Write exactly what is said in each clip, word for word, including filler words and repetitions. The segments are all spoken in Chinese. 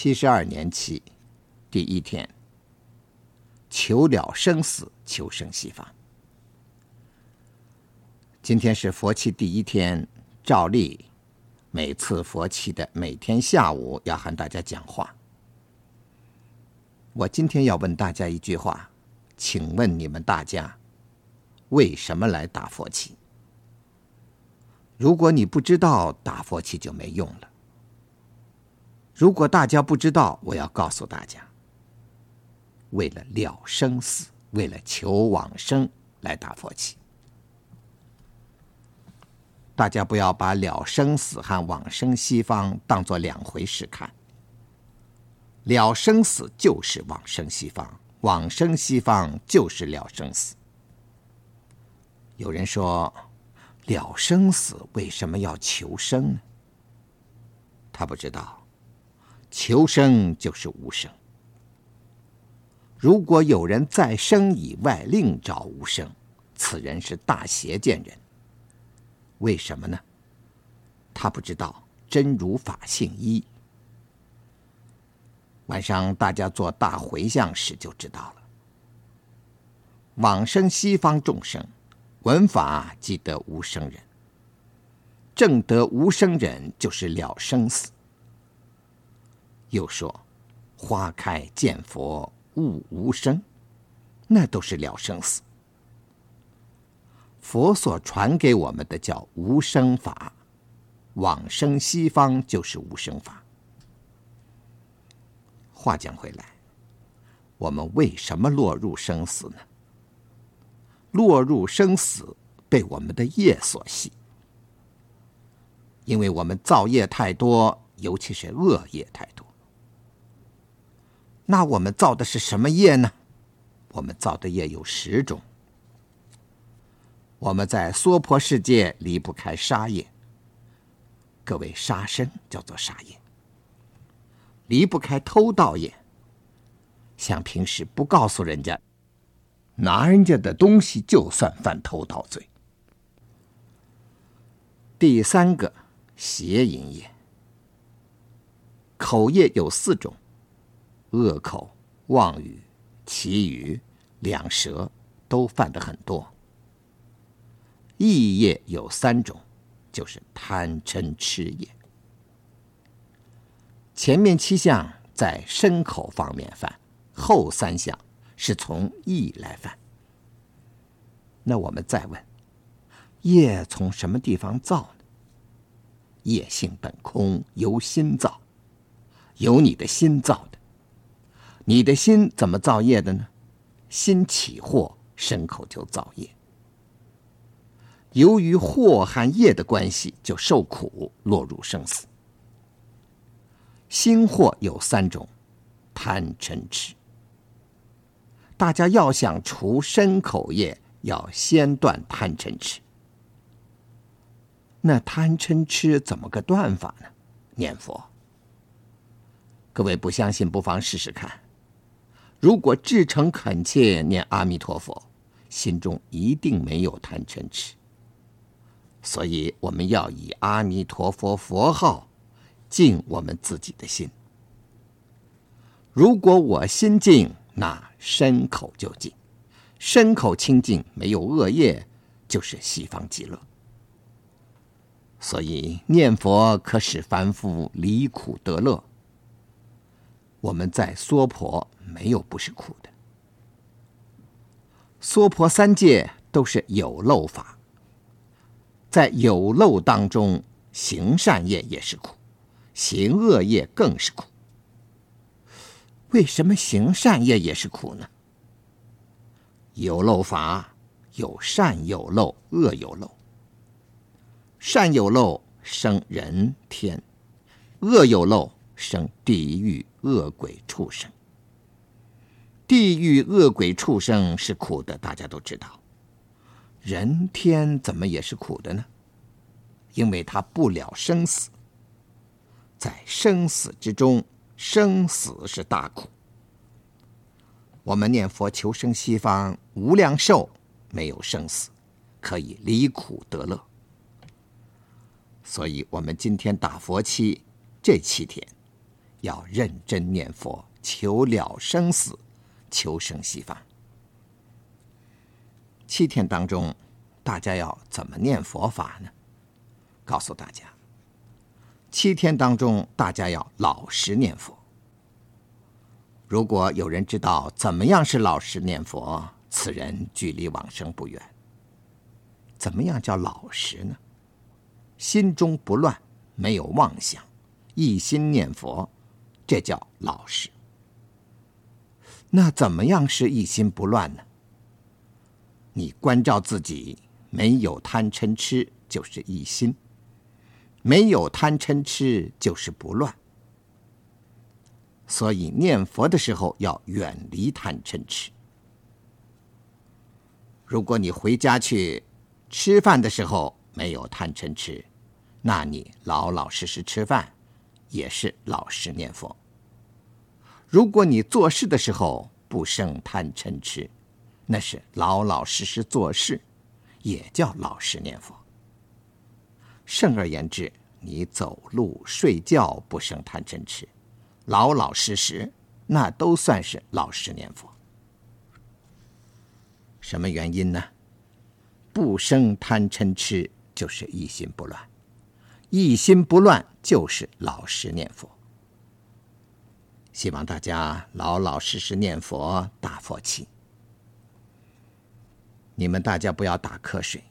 七十二年起第一天，求了生死，求生西方。今天是佛期第一天，照例每次佛期的每天下午要和大家讲话。我今天要问大家一句话，请问你们大家为什么来打佛七？如果你不知道，打佛七就没用了。如果大家不知道，我要告诉大家，为了了生死，为了求往生来打佛七。大家不要把了生死和往生西方当作两回事看，了生死就是往生西方，往生西方就是了生死。有人说，了生死为什么要求生呢？他不知道，求生就是无生。如果有人在生以外另找无生，此人是大邪见人。为什么呢？他不知道真如法性一。晚上大家做大回向时就知道了。往生西方众生，闻法即得无生人，正得无生人就是了生死。又说花开见佛悟无生，那都是了生死。佛所传给我们的叫无生法，往生西方就是无生法。话讲回来，我们为什么落入生死呢？落入生死被我们的业所系，因为我们造业太多，尤其是恶业太多。那我们造的是什么业呢？我们造的业有十种。我们在娑婆世界离不开杀业，各位，杀生叫做杀业，离不开偷盗业，像平时不告诉人家，拿人家的东西就算犯偷盗罪。第三个，邪淫业。口业有四种，恶口、妄语、绮语、两舌都犯得很多。意业有三种，就是贪嗔痴业。前面七项在身口方面犯，后三项是从意来犯。那我们再问，业从什么地方造呢？业性本空，由心造，由你的心造的。你的心怎么造业的呢？心起祸，身口就造业。由于祸和业的关系，就受苦，落入生死。心祸有三种，贪嗔痴。大家要想除身口业，要先断贪嗔痴。那贪嗔痴怎么个断法呢？念佛。各位不相信，不妨试试看。如果至诚恳切念阿弥陀佛，心中一定没有贪嗔痴。所以我们要以阿弥陀佛佛号净我们自己的心。如果我心净，那身口就净，身口清净，没有恶业，就是西方极乐。所以念佛可使凡夫离苦得乐。我们在娑婆没有不是苦的，娑婆三界都是有漏法，在有漏当中，行善业也是苦，行恶业更是苦。为什么行善业也是苦呢？有漏法有善有漏，恶有漏。善有漏生人天，恶有漏生地狱恶鬼畜生。地狱恶鬼畜生是苦的，大家都知道。人天怎么也是苦的呢？因为他不了生死，在生死之中，生死是大苦。我们念佛求生西方，无量寿，没有生死，可以离苦得乐。所以我们今天打佛七，这七天要认真念佛，求了生死，求生西方。七天当中，大家要怎么念佛法呢？告诉大家，七天当中大家要老实念佛。如果有人知道怎么样是老实念佛，此人距离往生不远。怎么样叫老实呢？心中不乱，没有妄想，一心念佛，这叫老实。那怎么样是一心不乱呢？你关照自己，没有贪嗔痴就是一心，没有贪嗔痴就是不乱。所以念佛的时候要远离贪嗔痴。如果你回家去吃饭的时候没有贪嗔痴，那你老老实实吃饭，也是老实念佛。如果你做事的时候不生贪嗔痴，那是老老实实做事，也叫老实念佛。甚而言之，你走路睡觉不生贪嗔痴，老老实实，那都算是老实念佛。什么原因呢？不生贪嗔痴就是一心不乱，一心不乱就是老实念佛。希望大家老老实实念佛，打佛七。你们大家不要打瞌睡，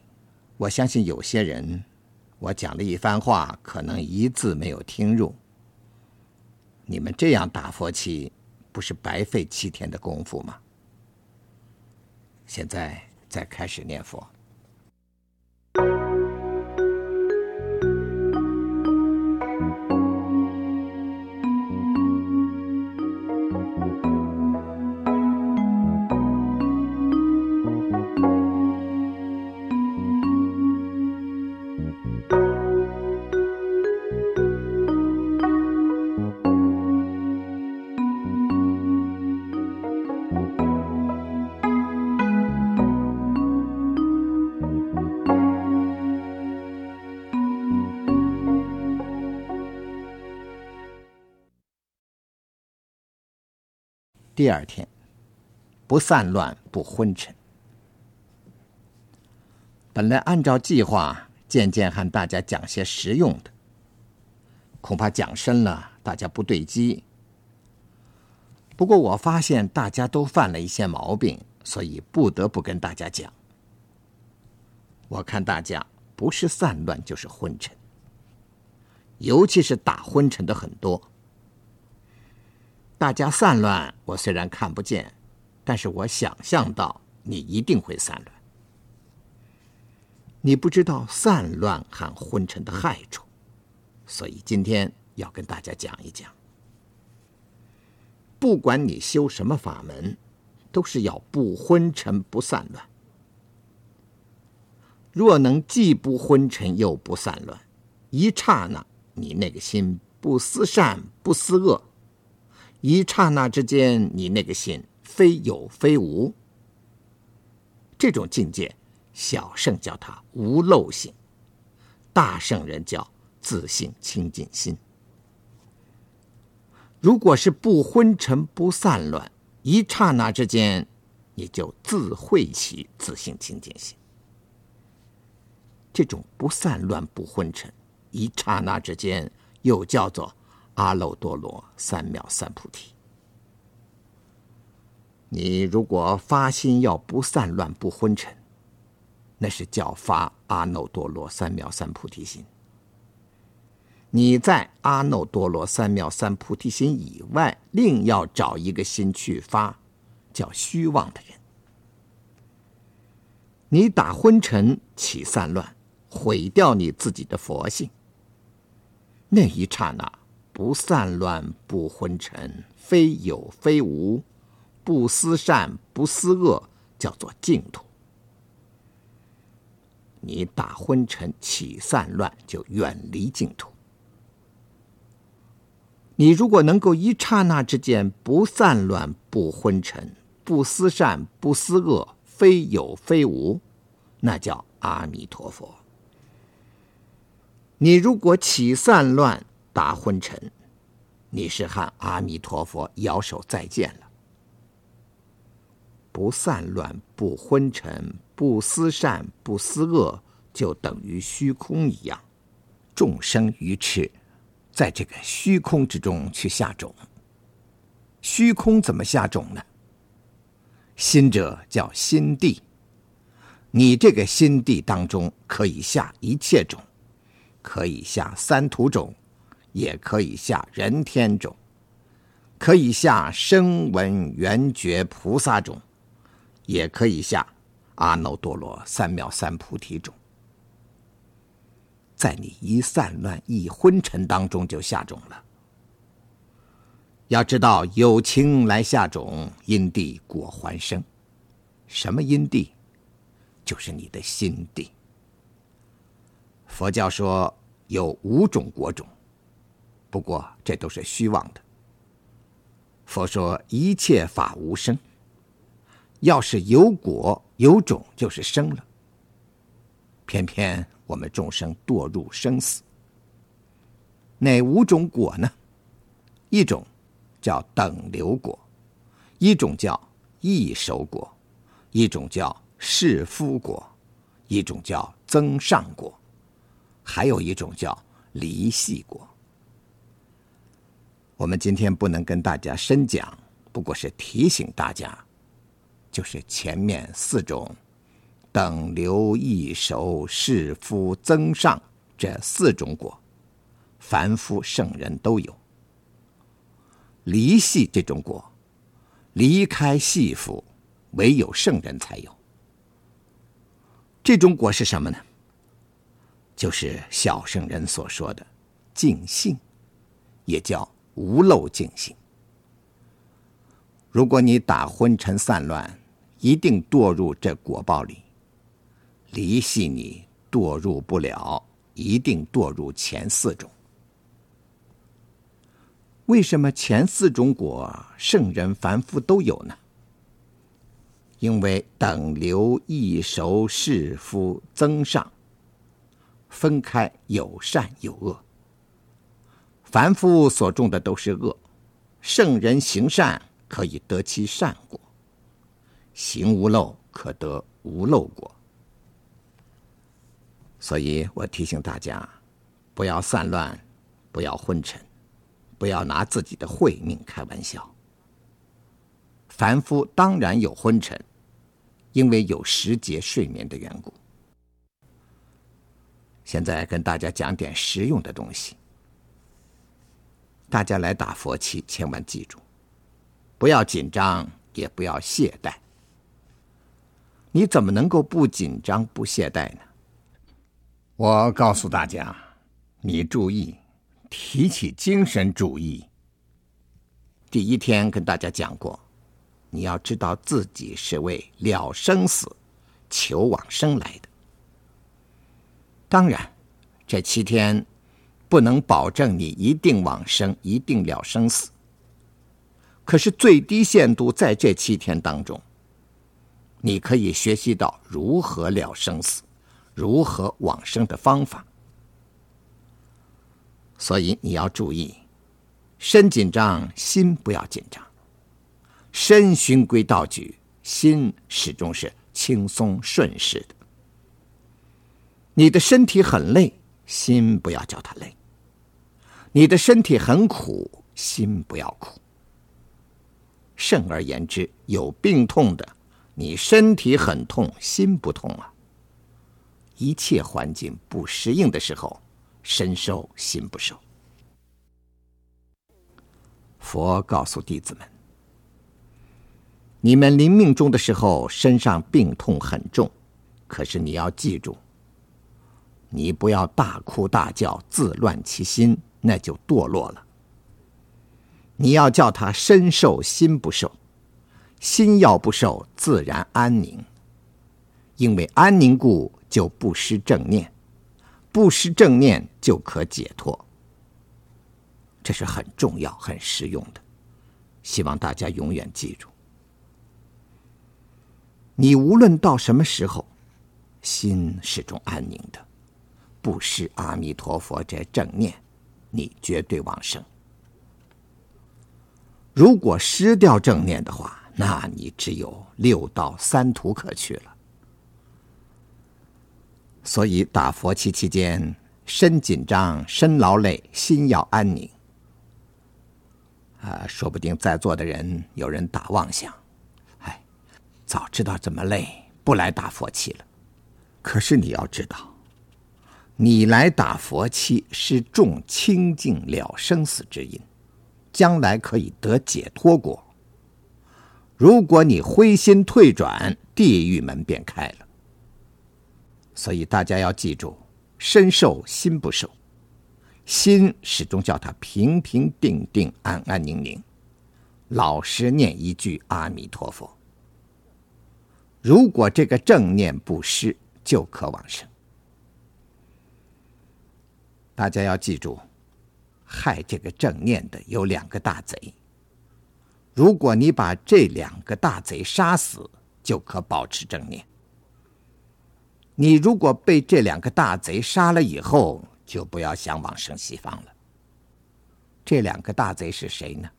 我相信有些人，我讲了一番话，可能一字没有听入。你们这样打佛七，不是白费七天的功夫吗？现在再开始念佛。第二天，不散乱，不昏沉。本来按照计划，渐渐和大家讲些实用的，恐怕讲深了，大家不对机。不过我发现大家都犯了一些毛病，所以不得不跟大家讲。我看大家不是散乱就是昏沉，尤其是打昏沉的很多。大家散乱，我虽然看不见，但是我想象到你一定会散乱。你不知道散乱和昏沉的害处，所以今天要跟大家讲一讲。不管你修什么法门，都是要不昏沉不散乱。若能既不昏沉又不散乱，一刹那你那个心不思善不思恶，一刹那之间你那个心非有非无，这种境界小圣叫它无漏性，大圣人叫自性清净心。如果是不昏沉不散乱，一刹那之间你就自会起自性清净心。这种不散乱不昏沉，一刹那之间又叫做阿耨多罗三藐三菩提。你如果发心要不散乱不昏沉，那是叫发阿耨多罗三藐三菩提心。你在阿耨多罗三藐三菩提心以外，另要找一个心去发，叫虚妄的人。你打昏沉起散乱，毁掉你自己的佛性，那一刹那不散乱不昏沉，非有非无，不思善不思恶，叫做净土。你打昏沉起散乱，就远离净土。你如果能够一刹那之间不散乱不昏沉，不思善不思恶，非有非无，那叫阿弥陀佛。你如果起散乱打昏沉，你是和阿弥陀佛摇手再见了。不散乱，不昏沉，不思善，不思恶，就等于虚空一样。众生愚痴，在这个虚空之中去下种。虚空怎么下种呢？心者叫心地，你这个心地当中可以下一切种，可以下三途种，也可以下人天种，可以下声闻缘觉菩萨种，也可以下阿耨多罗三藐三菩提种。在你一散乱一昏沉当中就下种了。要知道有情来下种，因地果还生。什么因地？就是你的心地。佛教说有五种果种，不过这都是虚妄的。佛说一切法无生，要是有果有种就是生了，偏偏我们众生堕入生死。哪五种果呢？一种叫等流果，一种叫异熟果，一种叫士夫果，一种叫增上果，还有一种叫离系果。我们今天不能跟大家深讲，不过是提醒大家，就是前面四种等流异熟士夫增上这四种果，凡夫圣人都有。离系这种果，离开系缚，唯有圣人才有。这种果是什么呢？就是小圣人所说的净性，也叫无漏净性。如果你打昏沉散乱，一定堕入这果报里。离系你堕入不了，一定堕入前四种。为什么前四种果圣人凡夫都有呢？因为等流异熟士夫增上分开有善有恶，凡夫所种的都是恶，圣人行善可以得其善果，行无漏可得无漏果。所以我提醒大家，不要散乱，不要昏沉，不要拿自己的慧命开玩笑。凡夫当然有昏沉，因为有时节睡眠的缘故。现在跟大家讲点实用的东西。大家来打佛七，千万记住，不要紧张，也不要懈怠。你怎么能够不紧张不懈怠呢？我告诉大家，你注意，提起精神主义。第一天跟大家讲过，你要知道自己是为了生死、求往生来的。当然，这七天不能保证你一定往生、一定了生死。可是最低限度在这七天当中，你可以学习到如何了生死，如何往生的方法。所以你要注意，身紧张，心不要紧张，身循规蹈矩，心始终是轻松顺势的。你的身体很累，心不要叫它累；你的身体很苦，心不要苦。甚而言之，有病痛的，你身体很痛，心不痛啊。一切环境不适应的时候，身受心不受。佛告诉弟子们，你们临命终的时候，身上病痛很重，可是你要记住，你不要大哭大叫，自乱其心，那就堕落了。你要叫他身受心不受，心要不受，自然安宁。因为安宁故，就不失正念，不失正念就可解脱。这是很重要、很实用的，希望大家永远记住。你无论到什么时候，心始终安宁的，不失阿弥陀佛这正念，你绝对往生。如果失掉正念的话，那你只有六道三途可去了。所以打佛七期间，身紧张，身劳累，心要安宁。啊，说不定在座的人有人打妄想，哎，早知道这么累，不来打佛七了。可是你要知道，你来打佛七是重清净了生死之因，将来可以得解脱果。如果你灰心退转，地狱门便开了。所以大家要记住，身受心不受，心始终叫它平平定定，安安宁宁，老实念一句阿弥陀佛。如果这个正念不失，就可往生。大家要记住，害这个正念的有两个大贼，如果你把这两个大贼杀死，就可保持正念。你如果被这两个大贼杀了以后，就不要想往生西方了。这两个大贼是谁呢？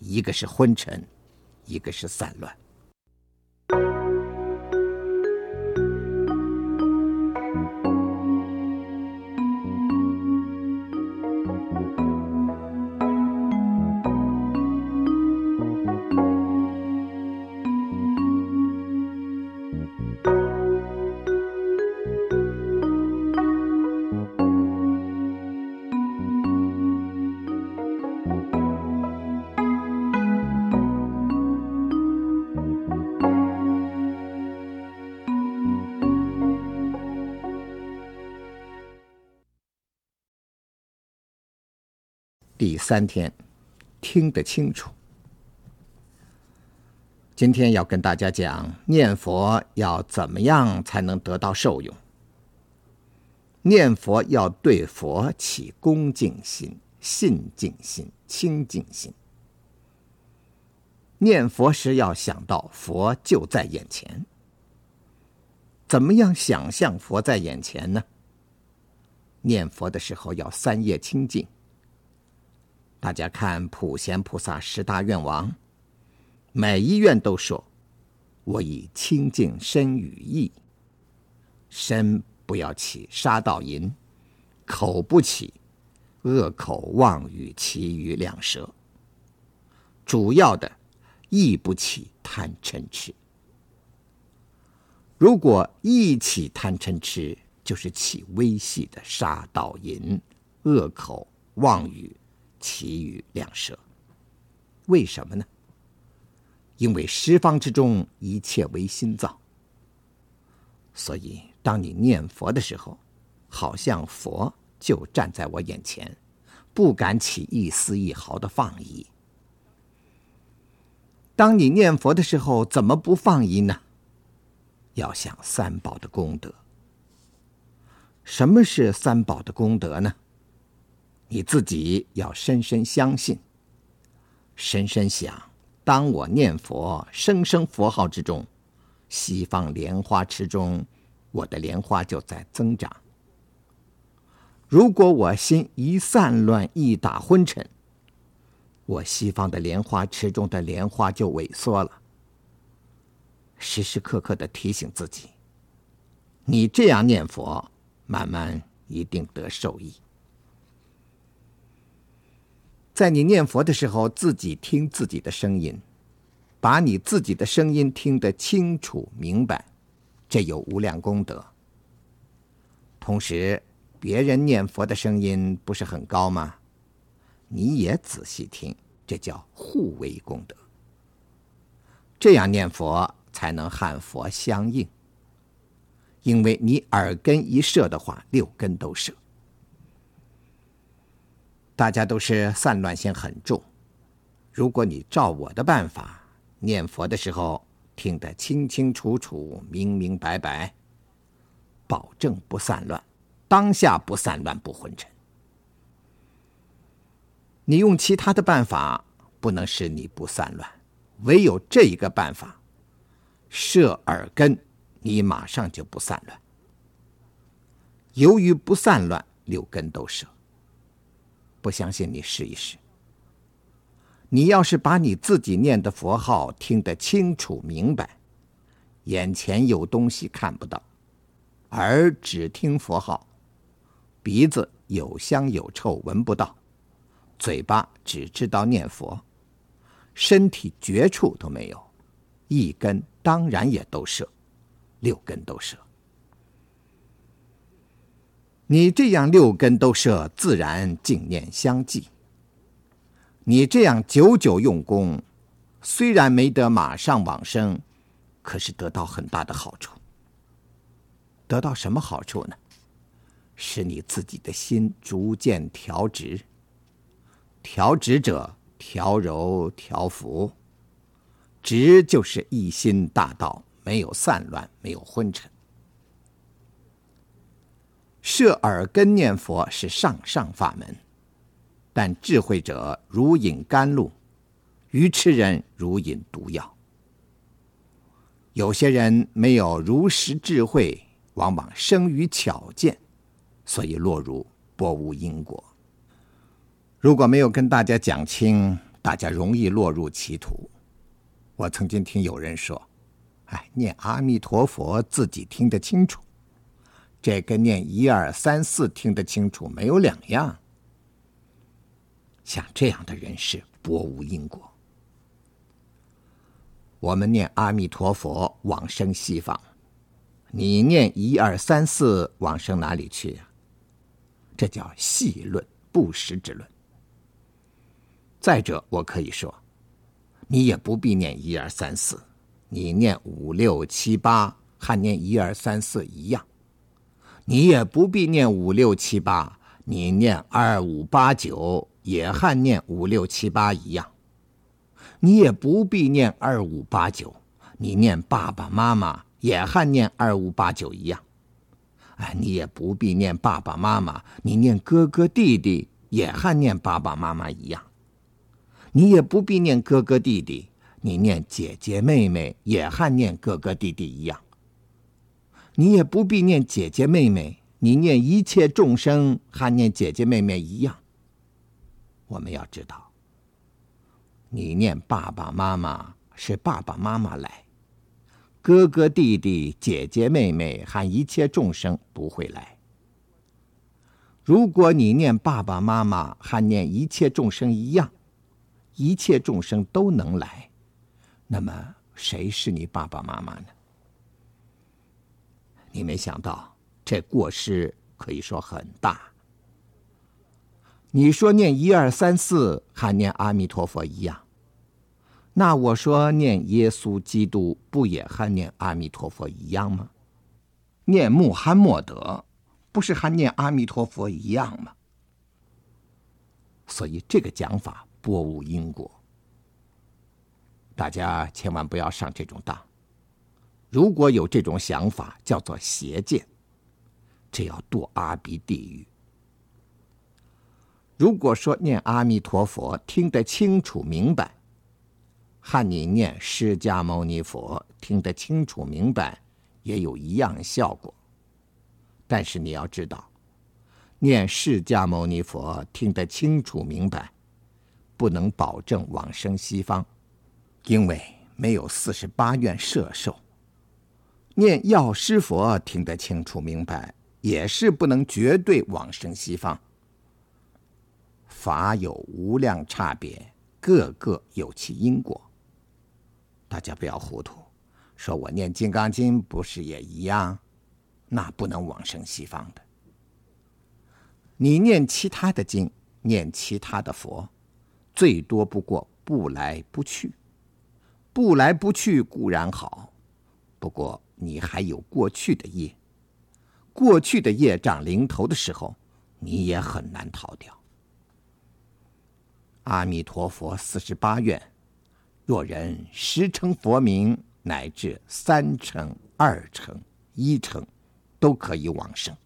一个是昏沉，一个是散乱。第三天，听得清楚。今天要跟大家讲，念佛要怎么样才能得到受用。念佛要对佛起恭敬心、信敬心、清净心。念佛时要想到佛就在眼前。怎么样想象佛在眼前呢？念佛的时候要三业清净。大家看普贤菩萨十大愿王，每一愿都说，我以清净身语意，身不要起杀盗淫，口不起恶口妄语其余两舌，主要的意不起贪嗔痴。如果意起贪嗔痴，就是起微细的杀盗淫、恶口妄语其余两舌。为什么呢？因为十方之中一切唯心造，所以当你念佛的时候，好像佛就站在我眼前，不敢起一丝一毫的放逸。当你念佛的时候，怎么不放逸呢？要想三宝的功德。什么是三宝的功德呢？你自己要深深相信，深深想，当我念佛，声声佛号之中，西方莲花池中，我的莲花就在增长。如果我心一散乱，一打昏沉，我西方的莲花池中的莲花就萎缩了。时时刻刻地提醒自己，你这样念佛，慢慢一定得受益。在你念佛的时候，自己听自己的声音，把你自己的声音听得清楚明白，这有无量功德。同时，别人念佛的声音不是很高吗？你也仔细听，这叫互为功德。这样念佛才能和佛相应，因为你耳根一摄的话，六根都摄。大家都是散乱心很重，如果你照我的办法，念佛的时候听得清清楚楚、明明白白，保证不散乱，当下不散乱、不昏沉。你用其他的办法不能使你不散乱，唯有这一个办法，摄耳根，你马上就不散乱。由于不散乱，六根都摄。不相信你试一试，你要是把你自己念的佛号听得清楚明白，眼前有东西看不到，耳只听佛号，鼻子有香有臭闻不到，嘴巴只知道念佛，身体绝处都没有，一根当然也都舍，六根都舍。你这样六根都舍，自然净念相继。你这样久久用功，虽然没得马上往生，可是得到很大的好处。得到什么好处呢？使你自己的心逐渐调直。调直者，调柔调服。直就是一心大道，没有散乱，没有昏沉。设耳根念佛是上上法门，但智慧者如饮甘露，愚痴人如饮毒药。有些人没有如实智慧，往往生于巧见，所以落入波无因果。如果没有跟大家讲清，大家容易落入歧途。我曾经听有人说，哎，念阿弥陀佛自己听得清楚，这跟念一二三四听得清楚没有两样。像这样的人是博无因果。我们念阿弥陀佛往生西方，你念一二三四往生哪里去啊？这叫戏论，不实之论。再者，我可以说，你也不必念一二三四，你念五六七八和念一二三四一样。你也不必念五六七八，你念二五八九也和念五六七八一样。你也不必念二五八九，你念爸爸妈妈也和念二五八九一样。哎，你也不必念爸爸妈妈，你念哥哥弟弟也和念爸爸妈妈一样。你也不必念哥哥弟弟，你念姐姐妹妹也和念哥哥弟弟一样。你也不必念姐姐妹妹，你念一切众生和念姐姐妹妹一样。我们要知道，你念爸爸妈妈是爸爸妈妈来，哥哥弟弟姐姐妹妹和一切众生不会来。如果你念爸爸妈妈和念一切众生一样，一切众生都能来，那么谁是你爸爸妈妈呢？你没想到这过失可以说很大。你说念一二三四和念阿弥陀佛一样，那我说念耶稣基督不也和念阿弥陀佛一样吗？念穆罕默德不是和念阿弥陀佛一样吗？所以这个讲法博无因果，大家千万不要上这种当。如果有这种想法，叫做邪见，这要堕阿鼻地狱。如果说念阿弥陀佛听得清楚明白，和你念释迦牟尼佛听得清楚明白也有一样效果。但是你要知道，念释迦牟尼佛听得清楚明白不能保证往生西方，因为没有四十八愿摄受。念药师佛听得清楚明白也是不能绝对往生西方。法有无量差别，各个有其因果。大家不要糊涂，说我念金刚经不是也一样，那不能往生西方的。你念其他的经，念其他的佛，最多不过不来不去。不来不去固然好，不过你还有过去的业，过去的业障临头的时候，你也很难逃掉。阿弥陀佛四十八愿，若人十成佛名，乃至三成、二成、一成，都可以往生。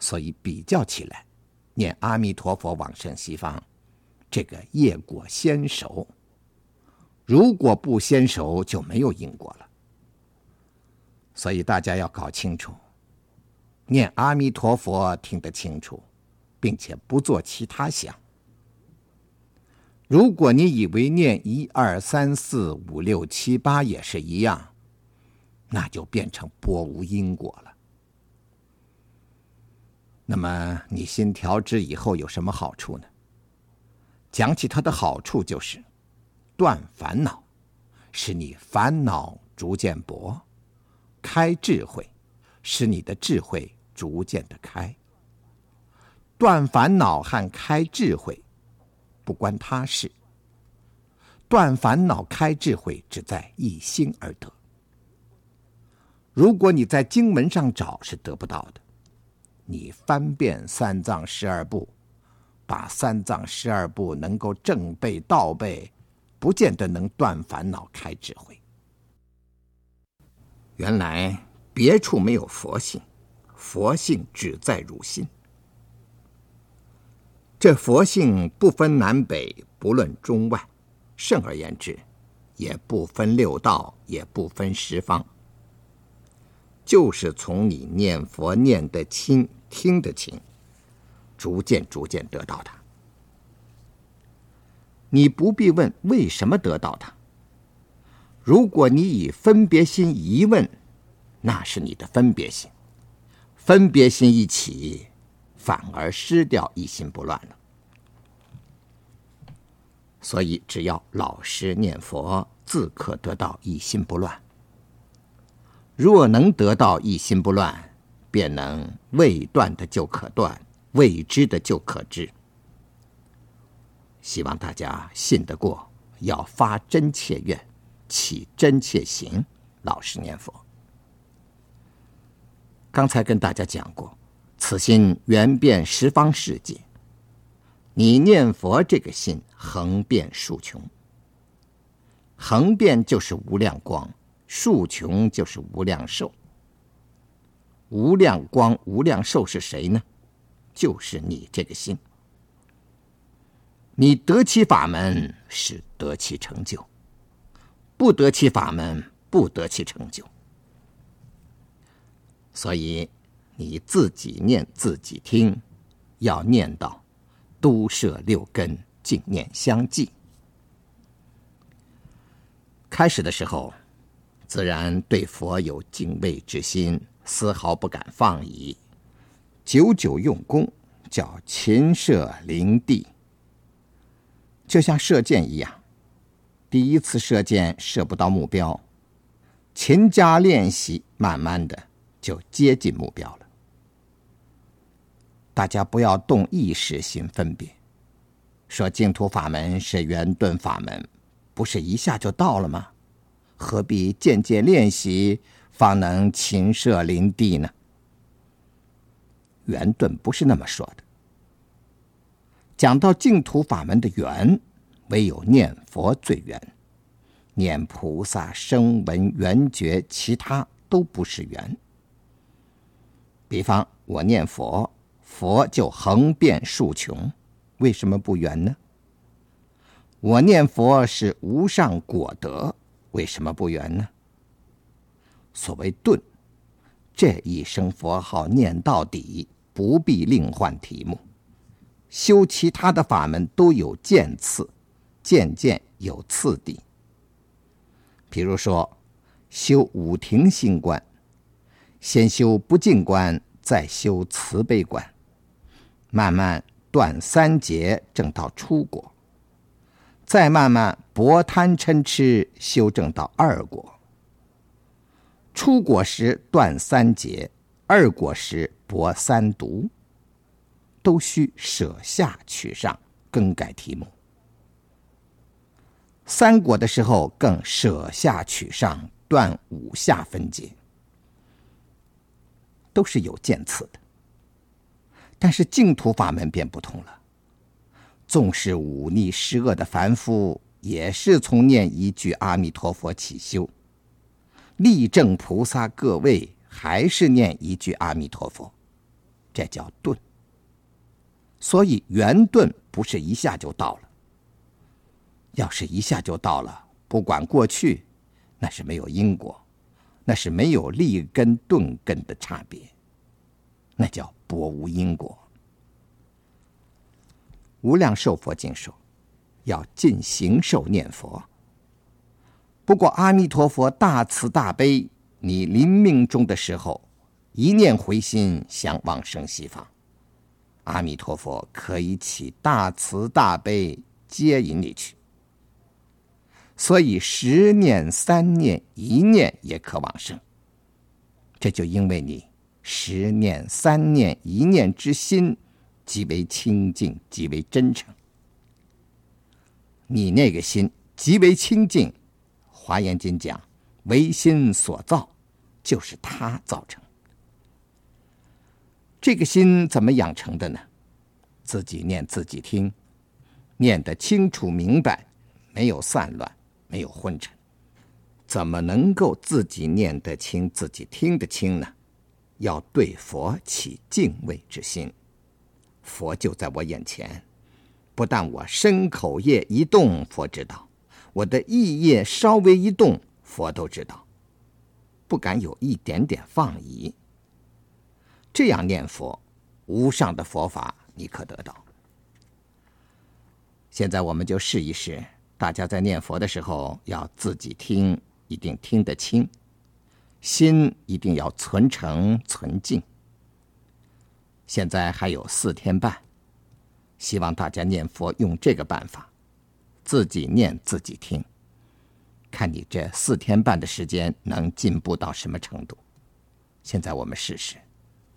所以比较起来，念阿弥陀佛往生西方，这个业果先熟。如果不先熟，就没有因果了。所以大家要搞清楚，念阿弥陀佛听得清楚，并且不做其他想。如果你以为念一二三四五六七八也是一样，那就变成波无因果了。那么你心调制以后有什么好处呢？讲起它的好处就是断烦恼，使你烦恼逐渐薄，开智慧，使你的智慧逐渐的开。断烦恼和开智慧不关他事，断烦恼开智慧只在一心而得。如果你在经文上找是得不到的，你翻遍三藏十二部，把三藏十二部能够正背倒背，不见得能断烦恼开智慧。原来别处没有佛性，佛性只在汝心。这佛性不分南北，不论中外，甚而言之，也不分六道，也不分十方，就是从你念佛念得清，听得清，逐渐逐渐得到它。你不必问为什么得到它。如果你以分别心疑问，那是你的分别心，分别心一起，反而失掉一心不乱了。所以只要老实念佛，自可得到一心不乱。若能得到一心不乱，便能未断的就可断，未知的就可知。希望大家信得过，要发真切愿，起真切行，老实念佛。刚才跟大家讲过，此心圆遍十方世界，你念佛这个心横遍数穷。横遍就是无量光，数穷就是无量寿。无量光无量寿是谁呢？就是你这个心。你得其法门是得其成就，不得其法门不得其成就。所以你自己念自己听，要念到都摄六根，净念相继。开始的时候自然对佛有敬畏之心，丝毫不敢放逸，久久用功，叫勤摄灵地，就像射箭一样，第一次射箭射不到目标，勤加练习，慢慢的就接近目标了。大家不要动意识心分别，说净土法门是圆顿法门，不是一下就到了吗？何必渐渐练习，方能勤摄林地呢？圆顿不是那么说的。讲到净土法门的圆，唯有念佛最圆，念菩萨、声闻、缘觉，其他都不是圆。比方我念佛，佛就横遍数穷，为什么不圆呢？我念佛是无上果德，为什么不圆呢？所谓顿，这一声佛号念到底，不必另换题目。修其他的法门都有渐次，渐渐有次第。比如说修五停心观，先修不净观，再修慈悲观，慢慢断三结，正到初果，再慢慢博贪嗔痴，修正到二果。初果时断三结，二果时博三毒，都需舍下取上，更改题目。三果的时候更舍下取上，断五下分解，都是有渐次的。但是净土法门便不同了，纵是忤逆施恶的凡夫，也是从念一句阿弥陀佛起修，立正菩萨各位还是念一句阿弥陀佛，这叫顿。所以圆顿不是一下就到了，要是一下就到了，不管过去，那是没有因果，那是没有立根顿根的差别，那叫波无因果。无量寿佛经说，要尽行受念佛。不过阿弥陀佛大慈大悲，你临命终的时候一念回心想往生西方，阿弥陀佛可以起大慈大悲接引你去。所以十念三念一念也可往生，这就因为你十念三念一念之心极为清净极为真诚，你那个心极为清净，华严经讲唯心所造，就是它造成。这个心怎么养成的呢？自己念自己听，念得清楚明白，没有散乱，没有昏沉。怎么能够自己念得清自己听得清呢？要对佛起敬畏之心，佛就在我眼前，不但我身口业一动佛知道，我的意业稍微一动佛都知道，不敢有一点点放逸。这样念佛，无上的佛法你可得到。现在我们就试一试，大家在念佛的时候要自己听，一定听得清，心一定要存诚存净。现在还有四天半，希望大家念佛用这个办法，自己念自己听，看你这四天半的时间能进步到什么程度。现在我们试试，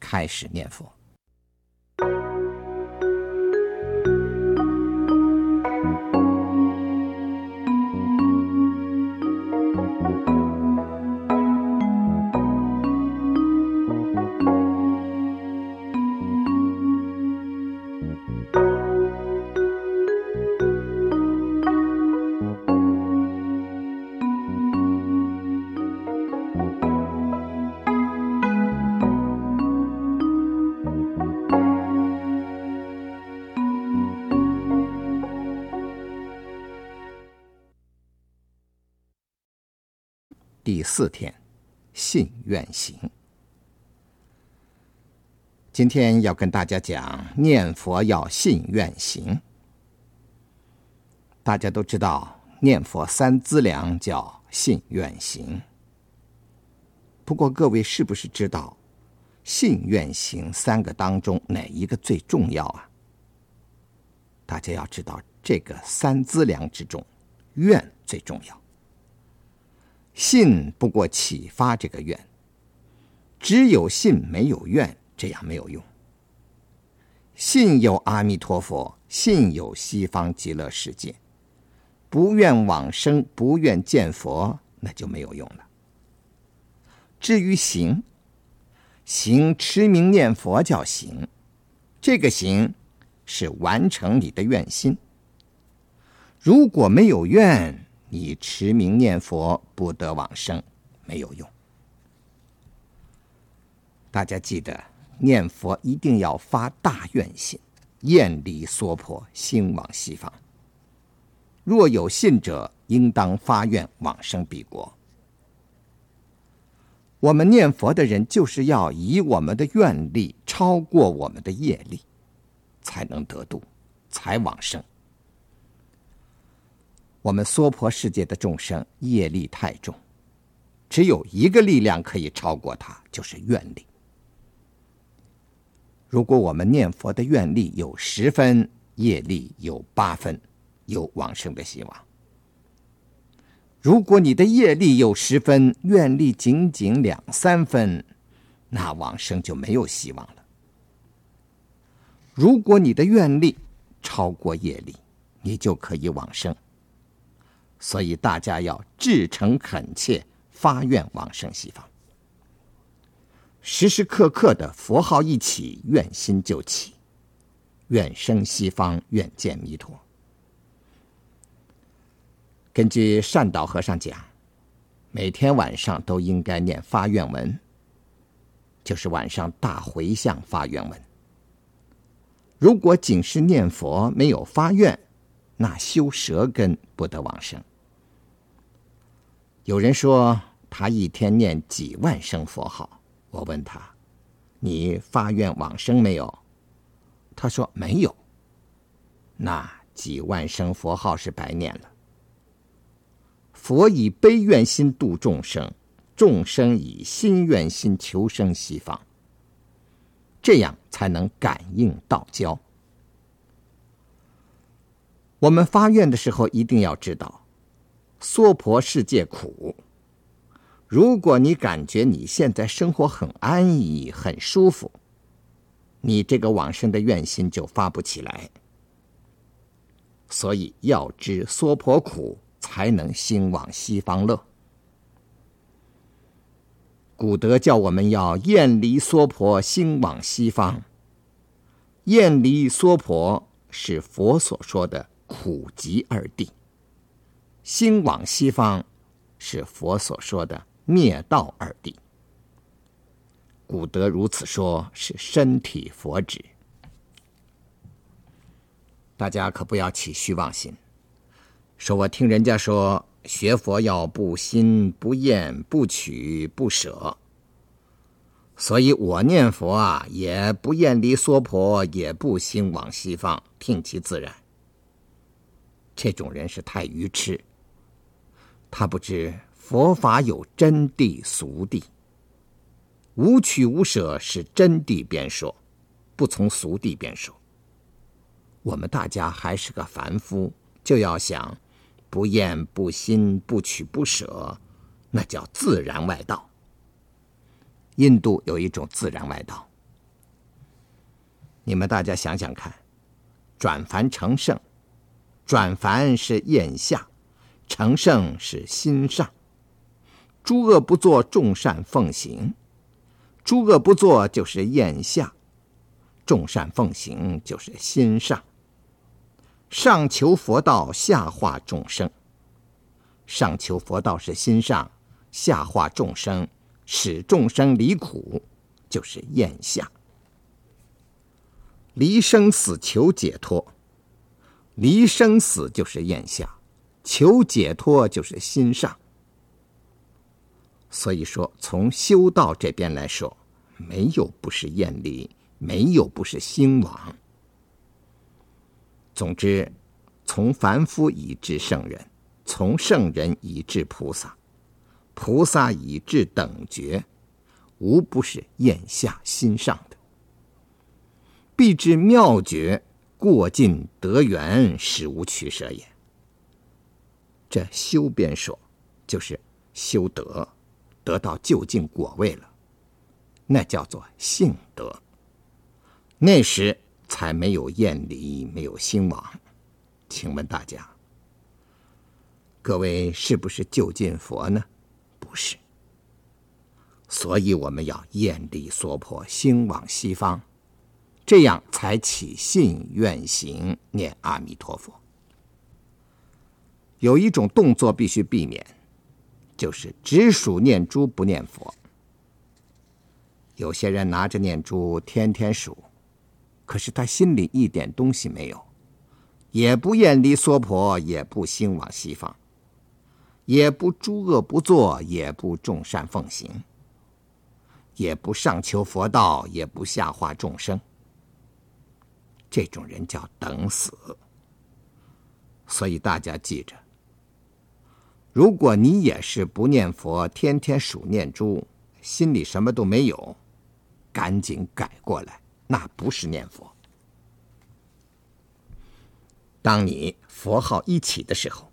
开始念佛。第四天，信愿行。今天要跟大家讲念佛要信愿行。大家都知道念佛三资粮叫信愿行，不过各位是不是知道信愿行三个当中哪一个最重要啊？大家要知道这个三资粮之中愿最重要，信不过启发这个愿，只有信没有愿，这样没有用。信有阿弥陀佛，信有西方极乐世界，不愿往生，不愿见佛，那就没有用了。至于行，行持名念佛叫行，这个行是完成你的愿心。如果没有愿，你持名念佛不得往生，没有用。大家记得念佛一定要发大愿心，愿离娑婆，心往西方。若有信者，应当发愿往生彼国。我们念佛的人就是要以我们的愿力超过我们的业力，才能得度，才往生。我们娑婆世界的众生业力太重，只有一个力量可以超过它，就是愿力。如果我们念佛的愿力有十分，业力有八分，有往生的希望。如果你的业力有十分，愿力仅仅两三分，那往生就没有希望了。如果你的愿力超过业力，你就可以往生。所以大家要至诚恳切发愿往生西方，时时刻刻的佛号一起，愿心就起，愿生西方，愿见弥陀。根据善导和尚讲，每天晚上都应该念发愿文，就是晚上大回向发愿文。如果仅是念佛没有发愿，那修舌根不得往生。有人说他一天念几万声佛号，我问他，你发愿往生没有？他说没有。那几万声佛号是白念了。佛以悲愿心度众生，众生以心愿心求生西方，这样才能感应道交。我们发愿的时候一定要知道，娑婆世界苦。如果你感觉你现在生活很安逸、很舒服，你这个往生的愿心就发不起来。所以要知娑婆苦，才能兴往西方乐。古德叫我们要厌离娑婆，兴往西方。厌离娑婆是佛所说的苦集二谛，兴往西方是佛所说的灭道二谛。古德如此说，是身体佛旨。大家可不要起虚妄心，说我听人家说学佛要不欣不厌不取不舍，所以我念佛啊，也不厌离娑婆，也不兴往西方，听其自然。这种人是太愚痴，他不知佛法有真谛俗谛，无取无舍是真谛边说，不从俗谛边说。我们大家还是个凡夫，就要想不厌不欣不取不舍，那叫自然外道。印度有一种自然外道，你们大家想想看，转凡成圣，转凡是眼下，成圣是心上。诸恶不作，众善奉行。诸恶不作就是眼下，众善奉行就是心上。上求佛道，下化众生。上求佛道是心上，下化众生，使众生离苦，就是眼下。离生死求解脱，离生死就是眼下，求解脱就是心上。所以说从修道这边来说，没有不是厌离，没有不是兴往。总之，从凡夫以至圣人，从圣人以至菩萨，菩萨以至等觉，无不是眼下心上的。必至妙觉，过尽得缘，实无取舍也。这修边说就是修德，得到究竟果位了，那叫做性德。那时才没有厌离，没有兴往。请问大家，各位是不是就近佛呢？不是。所以我们要厌离娑婆，兴往西方，这样才起信愿行，念阿弥陀佛。有一种动作必须避免，就是只数念珠不念佛。有些人拿着念珠天天数，可是他心里一点东西没有，也不厌离娑婆，也不兴往西方，也不诸恶不作，也不众善奉行，也不上求佛道，也不下化众生。这种人叫等死。所以大家记着，如果你也是不念佛，天天数念珠，心里什么都没有，赶紧改过来，那不是念佛。当你佛号一起的时候，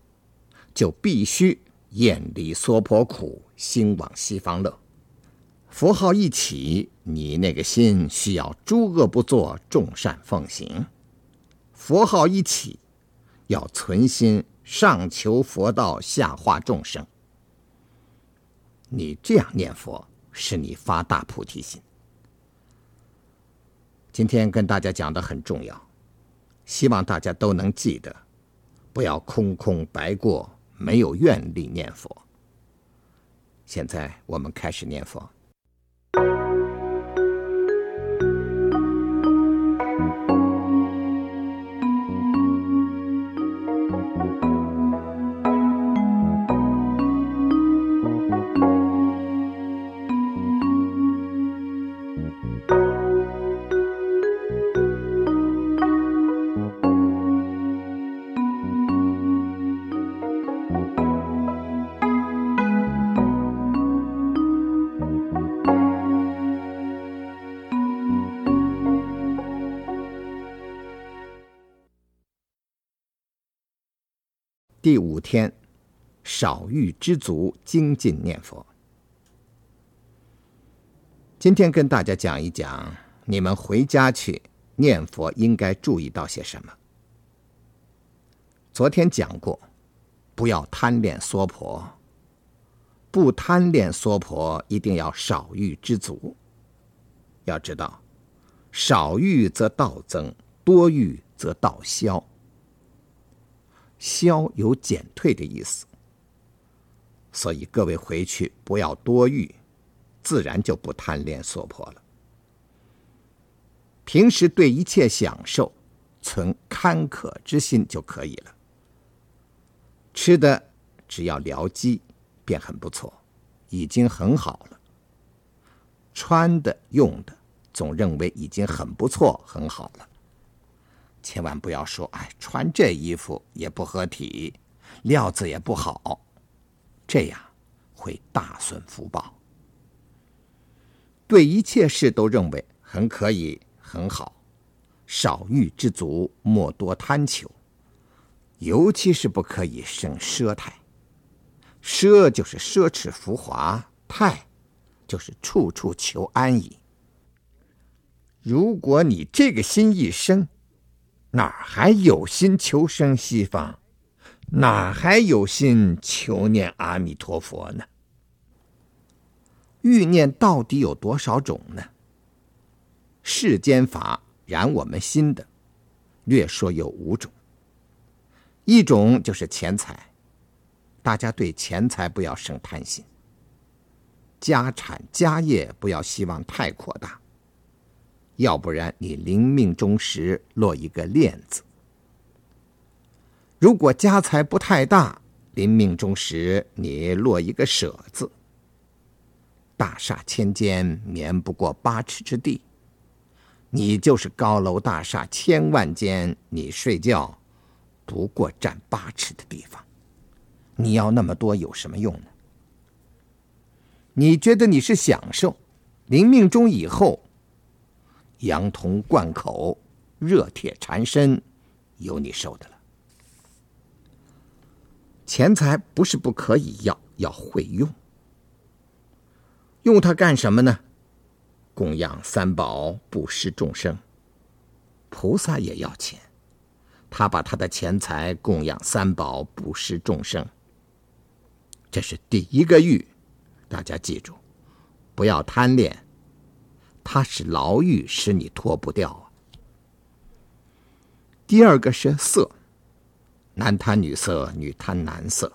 就必须厌离娑婆苦，兴往西方乐。佛号一起，你那个心需要诸恶不作，众善奉行。佛号一起，要存心上求佛道，下化众生。你这样念佛，使你发大菩提心。今天跟大家讲的很重要，希望大家都能记得，不要空空白过，没有愿力念佛。现在我们开始念佛。第五天，少欲知足，精进念佛。今天跟大家讲一讲，你们回家去念佛应该注意到些什么。昨天讲过，不要贪恋娑婆，不贪恋娑婆一定要少欲知足。要知道，少欲则道增，多欲则道消。消有减退的意思，所以各位回去不要多欲，自然就不贪恋娑婆了。平时对一切享受存坎坷之心就可以了。吃的只要僚机便很不错，已经很好了。穿的用的总认为已经很不错很好了。千万不要说，哎，穿这衣服也不合体，料子也不好，这样会大损福报。对一切事都认为很可以很好，少欲知足，莫多贪求，尤其是不可以生奢态。奢就是奢侈浮华，态就是处处求安逸。如果你这个心一生，哪还有心求生西方，哪还有心求念阿弥陀佛呢？欲念到底有多少种呢？世间法染我们心的，略说有五种。一种就是钱财，大家对钱财不要生贪心，家产家业不要希望太扩大，要不然你临命终时落一个链子。如果家财不太大，临命终时你落一个舍字。大厦千间，绵不过八尺之地。你就是高楼大厦千万间，你睡觉不过占八尺的地方，你要那么多有什么用呢？你觉得你是享受，临命终以后羊铜灌口，热铁缠身，有你受的了。钱财不是不可以要，要会用。用它干什么呢？供养三宝，布施众生。菩萨也要钱，他把他的钱财供养三宝，布施众生。这是第一个欲，大家记住，不要贪恋，它是牢狱，使你脱不掉啊。第二个是色，男贪女色，女贪男色，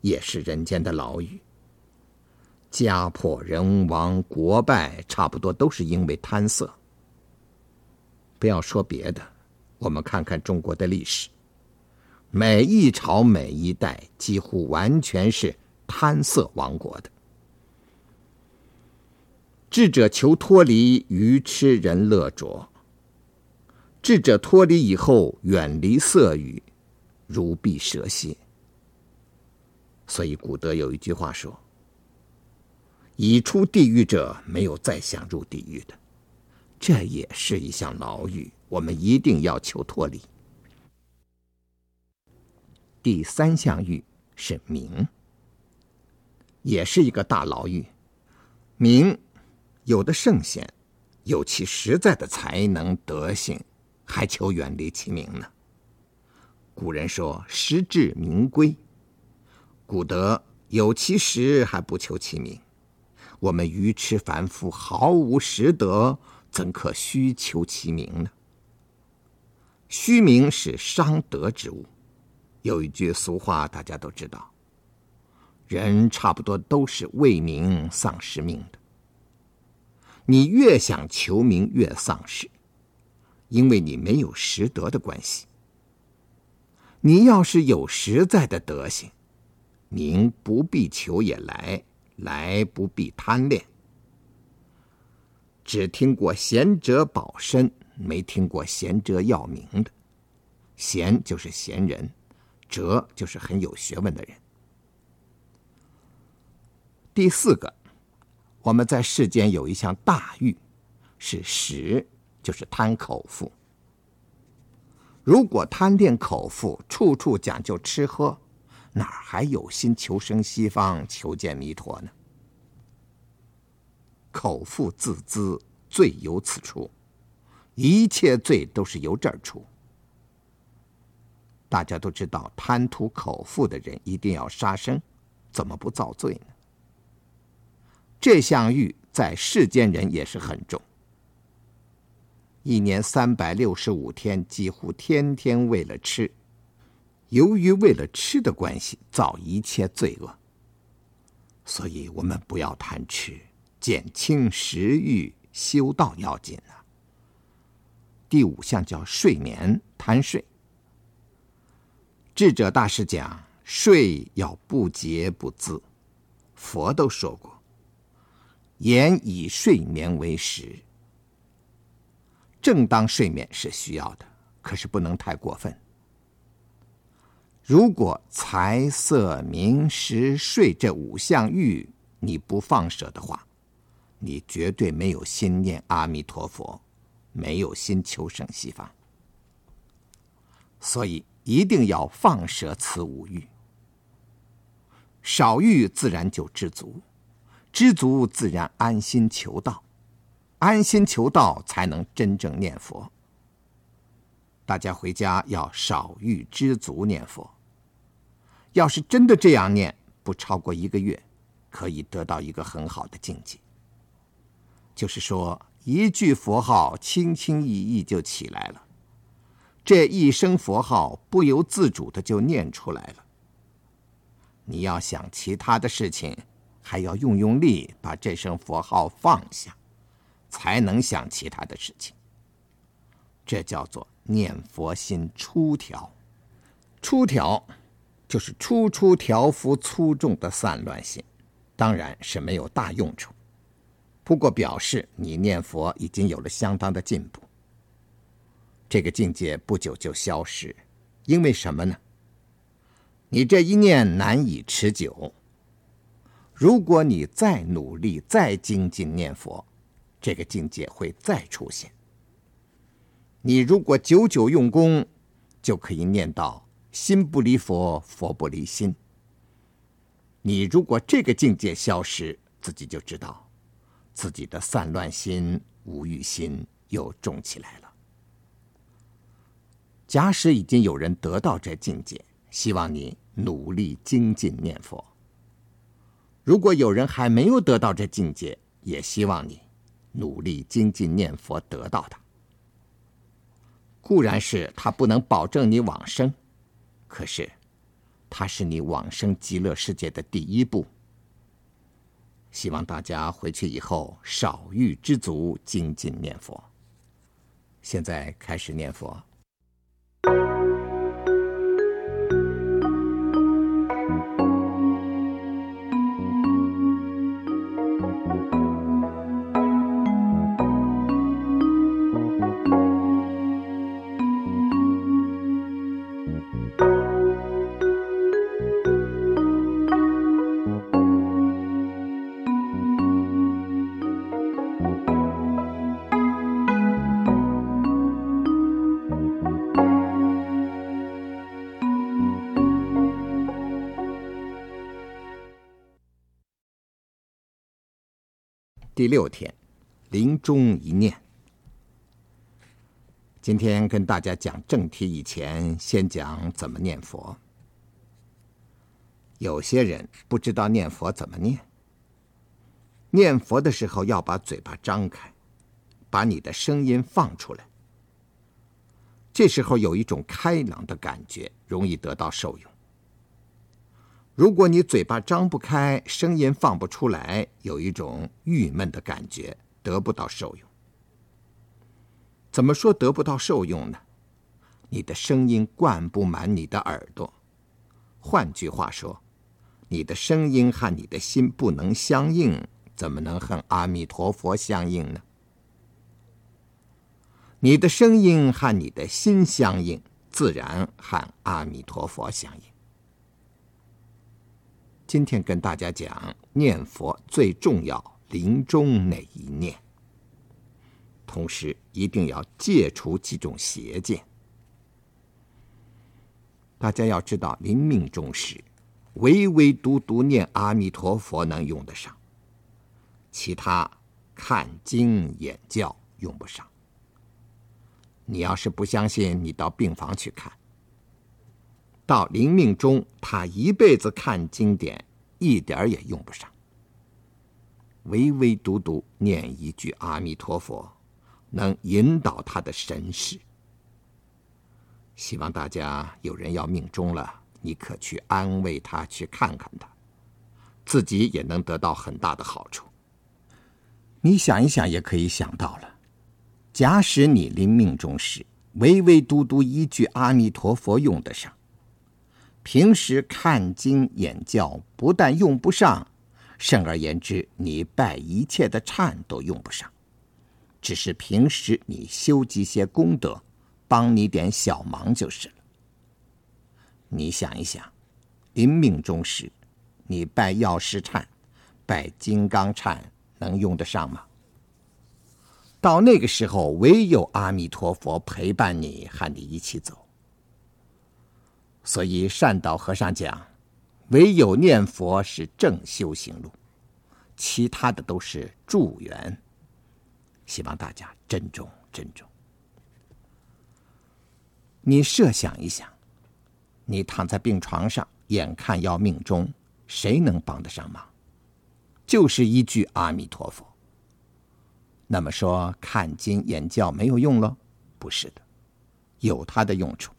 也是人间的牢狱。家破人亡，国败，差不多都是因为贪色。不要说别的，我们看看中国的历史，每一朝每一代几乎完全是贪色王国的。智者求脱离愚痴人乐着，智者脱离以后远离色欲，如臂蛇蝎。所以古德有一句话说，已出地狱者没有再想入地狱的，这也是一项牢狱，我们一定要求脱离。第三项欲是名，也是一个大牢狱。名，有的圣贤有其实在的才能德性，还求远离其名呢。古人说实至名归，古德有其实还不求其名。我们愚痴凡夫毫无实德，怎可虚求其名呢？虚名是伤德之物。有一句俗话大家都知道，人差不多都是为名丧失命的。你越想求名越丧失，因为你没有实德的关系。你要是有实在的德行，名不必求也来，来不必贪恋。只听过贤者保身，没听过贤者要名的。贤就是贤人，哲就是很有学问的人。第四个，我们在世间有一项大欲，是食，就是贪口腹。如果贪恋口腹，处处讲究吃喝，哪还有心求生西方、求见弥陀呢？口腹自恣，罪由此出，一切罪都是由这儿出。大家都知道，贪图口腹的人一定要杀生，怎么不造罪呢？这项欲在世间人也是很重，一年三百六十五天，几乎天天为了吃。由于为了吃的关系，造一切罪恶。所以我们不要贪吃，减轻食欲，修道要紧啊。第五项叫睡眠，贪睡。智者大师讲，睡要不节不自，佛都说过，言以睡眠为食。正当睡眠是需要的，可是不能太过分。如果财色名食睡这五项欲你不放舍的话，你绝对没有心念阿弥陀佛，没有心求生西方。所以一定要放舍此五欲，少欲自然就知足，知足自然安心求道，安心求道才能真正念佛。大家回家要少欲知足念佛，要是真的这样念，不超过一个月可以得到一个很好的境界。就是说一句佛号轻轻易易就起来了，这一声佛号不由自主的就念出来了。你要想其他的事情，还要用用力把这声佛号放下，才能想其他的事情。这叫做念佛心出调。出调就是初初调伏粗重的散乱心，当然是没有大用处，不过表示你念佛已经有了相当的进步。这个境界不久就消失，因为什么呢？你这一念难以持久，如果你再努力再精进念佛，这个境界会再出现。你如果久久用功，就可以念到心不离佛，佛不离心。你如果这个境界消失，自己就知道自己的散乱心、无欲心又重起来了。假使已经有人得到这境界，希望你努力精进念佛。如果有人还没有得到这境界，也希望你努力精进念佛得到它。固然是它不能保证你往生，可是它是你往生极乐世界的第一步。希望大家回去以后少欲知足，精进念佛。现在开始念佛。第六天，临终一念。今天跟大家讲正题以前，先讲怎么念佛。有些人不知道念佛怎么念。念佛的时候要把嘴巴张开，把你的声音放出来。这时候有一种开朗的感觉，容易得到受用。如果你嘴巴张不开，声音放不出来，有一种郁闷的感觉，得不到受用。怎么说得不到受用呢？你的声音灌不满你的耳朵，换句话说，你的声音和你的心不能相应，怎么能和阿弥陀佛相应呢？你的声音和你的心相应，自然和阿弥陀佛相应。今天跟大家讲念佛最重要临终那一念，同时一定要戒除几种邪见。大家要知道，临命终时唯唯独独念阿弥陀佛能用得上，其他看经演教用不上。你要是不相信，你到病房去看，到临命终，他一辈子看经典一点也用不上，唯唯独独念一句阿弥陀佛能引导他的神识。希望大家有人要命终了，你可去安慰他，去看看他，自己也能得到很大的好处。你想一想也可以想到了，假使你临命终时唯唯独独一句阿弥陀佛用得上，平时看经演教不但用不上，甚而言之，你拜一切的忏都用不上，只是平时你修积些功德，帮你点小忙就是了。你想一想，临命终时你拜药师忏、拜金刚忏能用得上吗？到那个时候，唯有阿弥陀佛陪伴你，和你一起走。所以善导和尚讲，唯有念佛是正修行路，其他的都是助缘。希望大家珍重珍重。你设想一想，你躺在病床上，眼看要命终，谁能帮得上忙？就是一句阿弥陀佛。那么说看经演教没有用了？不是的，有它的用处。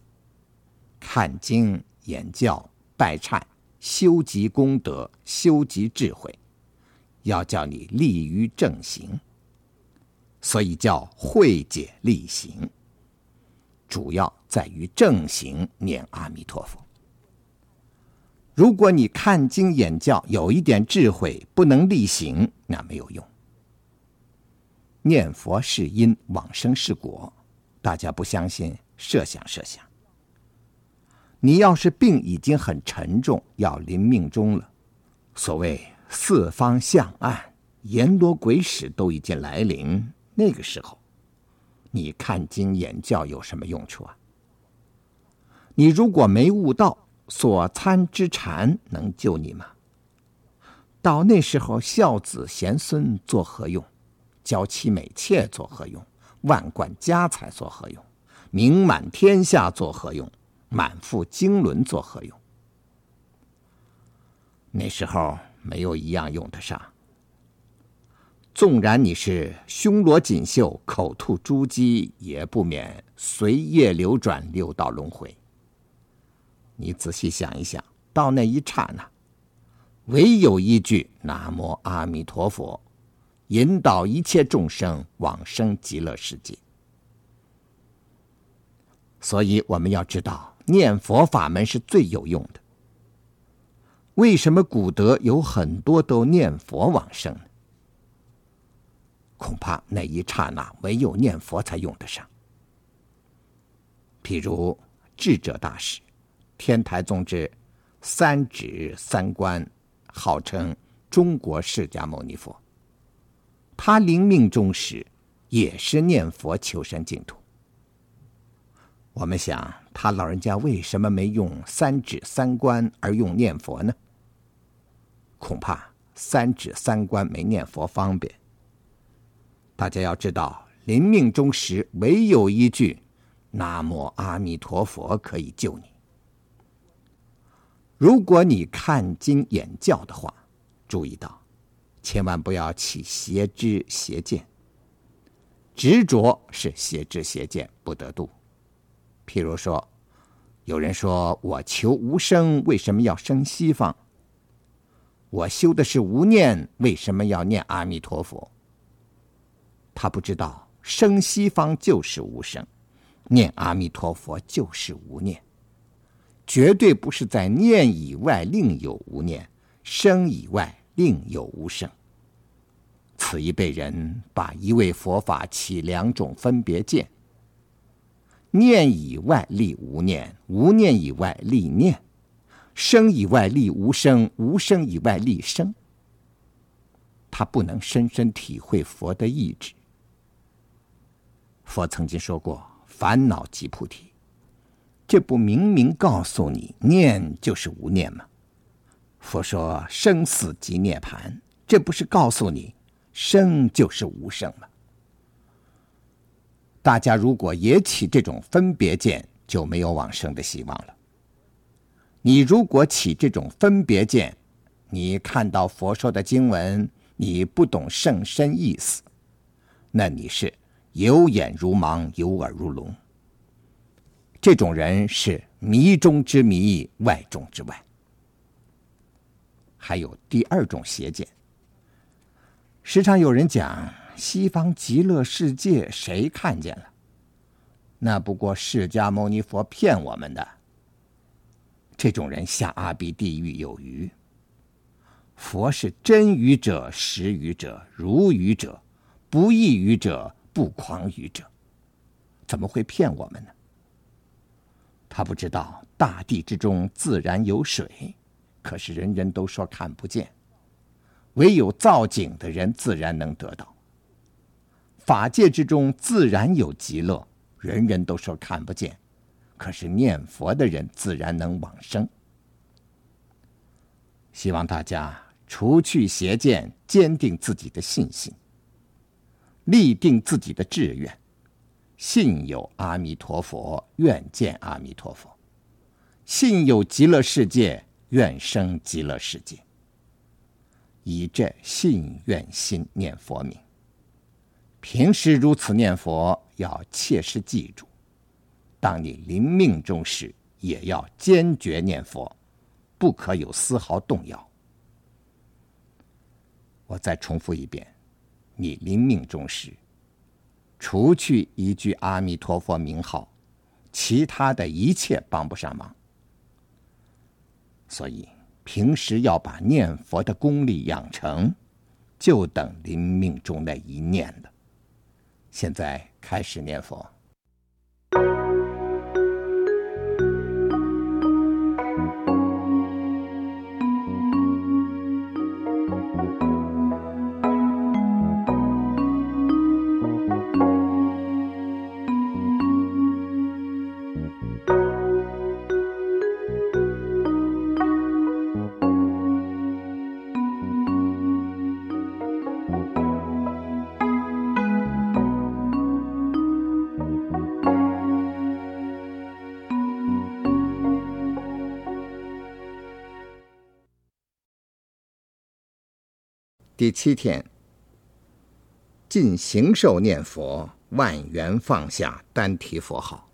看经演教拜忏，修集功德，修集智慧，要叫你立于正行，所以叫慧解力行，主要在于正行念阿弥陀佛。如果你看经演教有一点智慧，不能力行，那没有用。念佛是因，往生是果，大家不相信，设想设想。你要是病已经很沉重，要临命终了，所谓四方向暗，阎罗鬼使都已经来临，那个时候你看经演教有什么用处啊？你如果没悟道，所参之禅能救你吗？到那时候，孝子贤孙作何用？娇妻美妾作何用？万贯家财作何用？名满天下作何用？满腹经纶作何用？那时候没有一样用得上。纵然你是胸罗锦绣，口吐珠玑，也不免随业流转，六道轮回。你仔细想一想，到那一刹那，唯有一句南无阿弥陀佛引导一切众生往生极乐世界。所以我们要知道，念佛法门是最有用的。为什么古德有很多都念佛往生呢？恐怕那一刹那唯有念佛才用得上。譬如智者大师、天台宗之三指三观，号称中国释迦牟尼佛，他临命终时也是念佛求生净土。我们想，他老人家为什么没用三指三观而用念佛呢？恐怕三指三观没念佛方便。大家要知道，临命终时唯有一句南无阿弥陀佛可以救你。如果你看经演教的话，注意到千万不要起邪知邪见，执着是邪知邪见，不得度。譬如说有人说，我求无生，为什么要生西方？我修的是无念，为什么要念阿弥陀佛？他不知道，生西方就是无生，念阿弥陀佛就是无念，绝对不是在念以外另有无念，生以外另有无生。此一辈人把一位佛法起两种分别见，念以外立无念，无念以外立念，生以外立无生，无生以外立生。他不能深深体会佛的意志。佛曾经说过，烦恼即菩提，这不明明告诉你念就是无念吗？佛说生死即涅槃，这不是告诉你生就是无生吗？大家如果也起这种分别见，就没有往生的希望了。你如果起这种分别见，你看到佛说的经文，你不懂圣深意思，那你是有眼如盲，有耳如聋。这种人是迷中之迷，外中之外。还有第二种邪见，时常有人讲西方极乐世界谁看见了，那不过释迦牟尼佛骗我们的。这种人下阿鼻地狱有余。佛是真愚者、实愚者、如愚者、不异愚者、不狂愚者，怎么会骗我们呢？他不知道大地之中自然有水，可是人人都说看不见，唯有造景的人自然能得到。法界之中自然有极乐，人人都说看不见，可是念佛的人自然能往生。希望大家除去邪见，坚定自己的信心，立定自己的志愿，信有阿弥陀佛，愿见阿弥陀佛；信有极乐世界，愿生极乐世界。以这信愿心念佛名，平时如此念佛，要切实记住。当你临命终时，也要坚决念佛，不可有丝毫动摇。我再重复一遍，你临命终时，除去一句阿弥陀佛名号，其他的一切帮不上忙。所以平时要把念佛的功力养成，就等临命终那一念了。现在开始念佛。第七天，尽形寿念佛，万缘放下，单提佛号。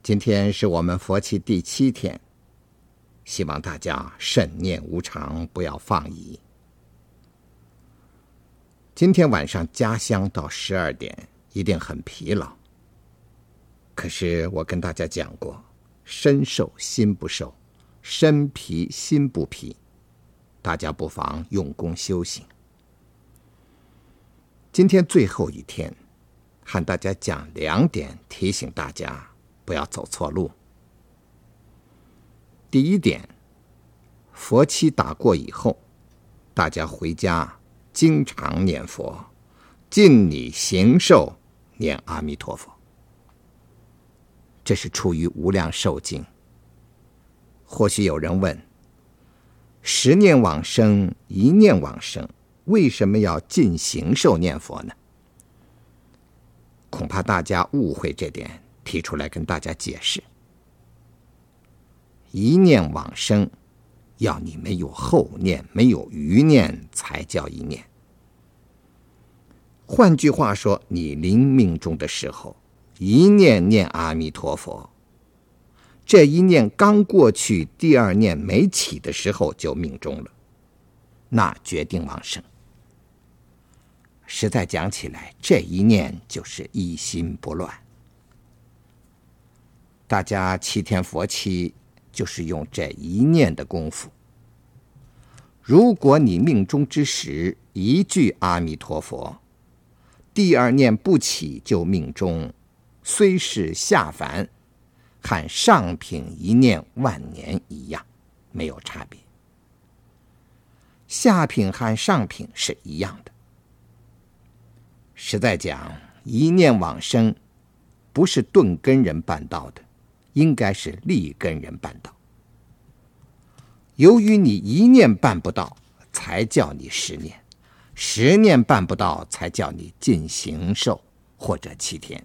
今天是我们佛期第七天，希望大家慎念无常，不要放逸。今天晚上家乡到十二点，一定很疲劳。可是我跟大家讲过，身瘦心不瘦，身疲心不疲。大家不妨用功修行。今天最后一天，和大家讲两点，提醒大家不要走错路。第一点，佛七打过以后，大家回家经常念佛，尽你形寿念阿弥陀佛。这是出于《无量寿经》。或许有人问，十念往生，一念往生，为什么要尽形寿念佛呢？恐怕大家误会这点，提出来跟大家解释。一念往生，要你没有后念，没有余念，才叫一念。换句话说，你临命终的时候，一念念阿弥陀佛，这一念刚过去，第二念没起的时候就命中了，那决定往生。实在讲起来，这一念就是一心不乱。大家七天佛期就是用这一念的功夫。如果你命中之时一句阿弥陀佛，第二念不起就命中，虽是下凡，和上品一念万年一样，没有差别。下品和上品是一样的。实在讲，一念往生不是钝根人办到的，应该是利根人办到。由于你一念办不到，才叫你十念；十念办不到，才叫你尽形寿或者七天。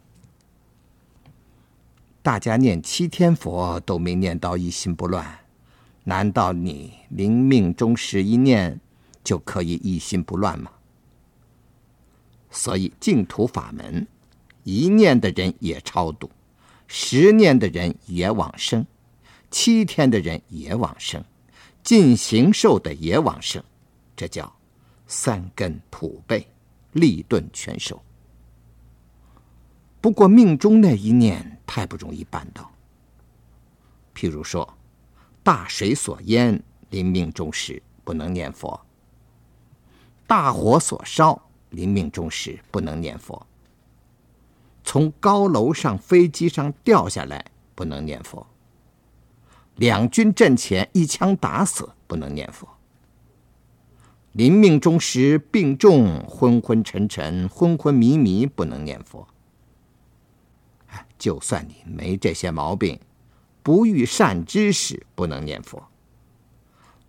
大家念七天佛都没念到一心不乱，难道你临命终时一念就可以一心不乱吗？所以净土法门，一念的人也超度，十念的人也往生，七天的人也往生，尽形寿的也往生，这叫三根普被，利钝全收。不过命中那一念太不容易办到。譬如说大水所淹，临命终时不能念佛；大火所烧，临命终时不能念佛；从高楼上飞机上掉下来不能念佛；两军阵前一枪打死不能念佛；临命终时病重昏昏沉沉昏昏迷迷不能念佛。就算你没这些毛病，不遇善知识不能念佛；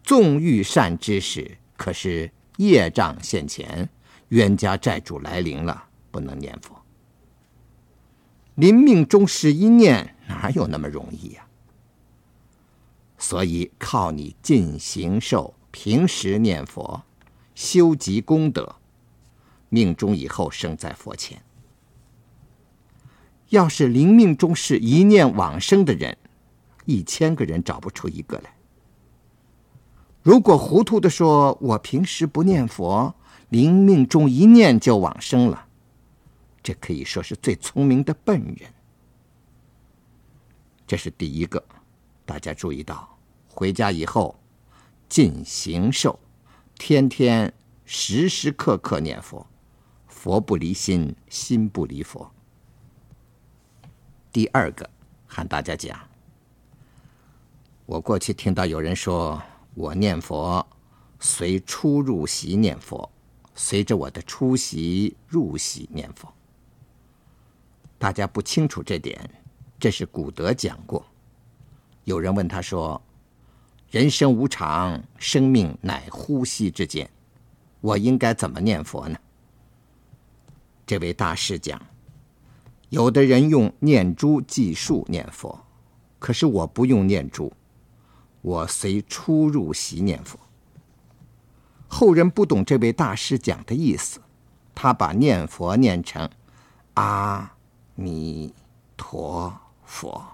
纵遇善知识，可是业障现前，冤家债主来临了，不能念佛。临命终时一念哪有那么容易呀、啊？所以靠你尽形寿，平时念佛，修集功德，命中以后生在佛前。要是临命终时一念往生的人，一千个人找不出一个来。如果糊涂的说我平时不念佛，临命终一念就往生了，这可以说是最聪明的笨人。这是第一个，大家注意到，回家以后尽形寿，天天时时刻刻念佛，佛不离心，心不离佛。第二个，和大家讲，我过去听到有人说，我念佛随出入席念佛，随着我的出席入席念佛。大家不清楚这点，这是古德讲过。有人问他说，人生无常，生命乃呼吸之间，我应该怎么念佛呢？这位大师讲，有的人用念珠计数念佛，可是我不用念珠，我随出入席念佛。后人不懂这位大师讲的意思，他把念佛念成阿弥陀佛。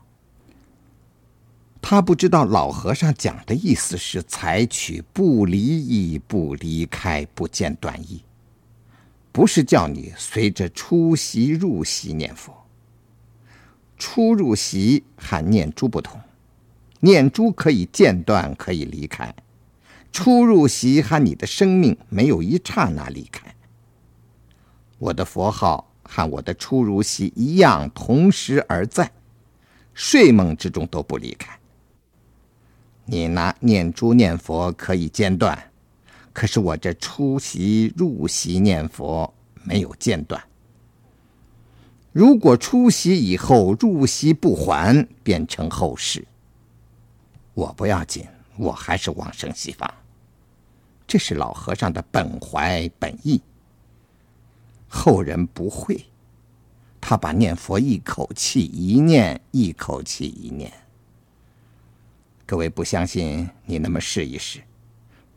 他不知道老和尚讲的意思是采取不离意、不离开、不间断意，不是叫你随着出席入席念佛。出入席和念珠不同，念珠可以间断，可以离开，出入席和你的生命没有一刹那离开。我的佛号和我的出入席一样，同时而在，睡梦之中都不离开。你拿念珠念佛可以间断，可是我这出席入席念佛没有间断。如果出席以后入席不还，变成后世，我不要紧，我还是往生西方。这是老和尚的本怀本意。后人不会，他把念佛一口气一念，一口气一念。各位不相信，你那么试一试，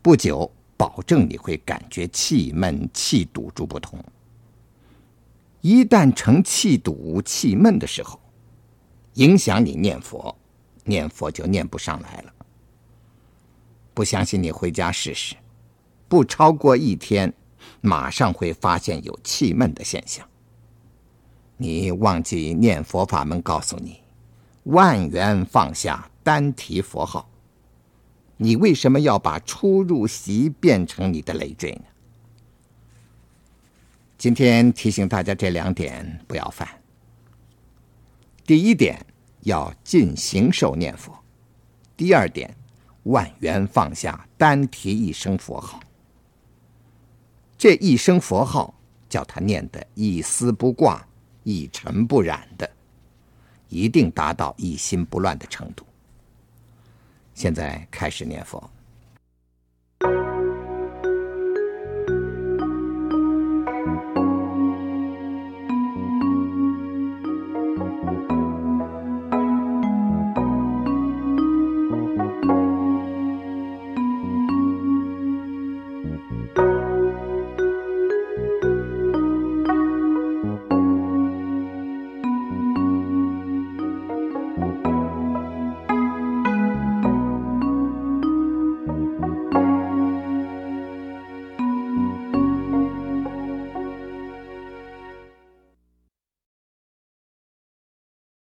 不久保证你会感觉气闷气堵诸不同。一旦成气堵气闷的时候，影响你念佛，念佛就念不上来了。不相信你回家试试，不超过一天，马上会发现有气闷的现象。你忘记念佛法门告诉你，万缘放下，单提佛号。你为什么要把出入席变成你的累赘呢？今天提醒大家这两点不要犯。第一点，要尽形寿念佛；第二点，万缘放下，单提一声佛号。这一声佛号叫他念得一丝不挂、一尘不染的，一定达到一心不乱的程度。现在开始念佛。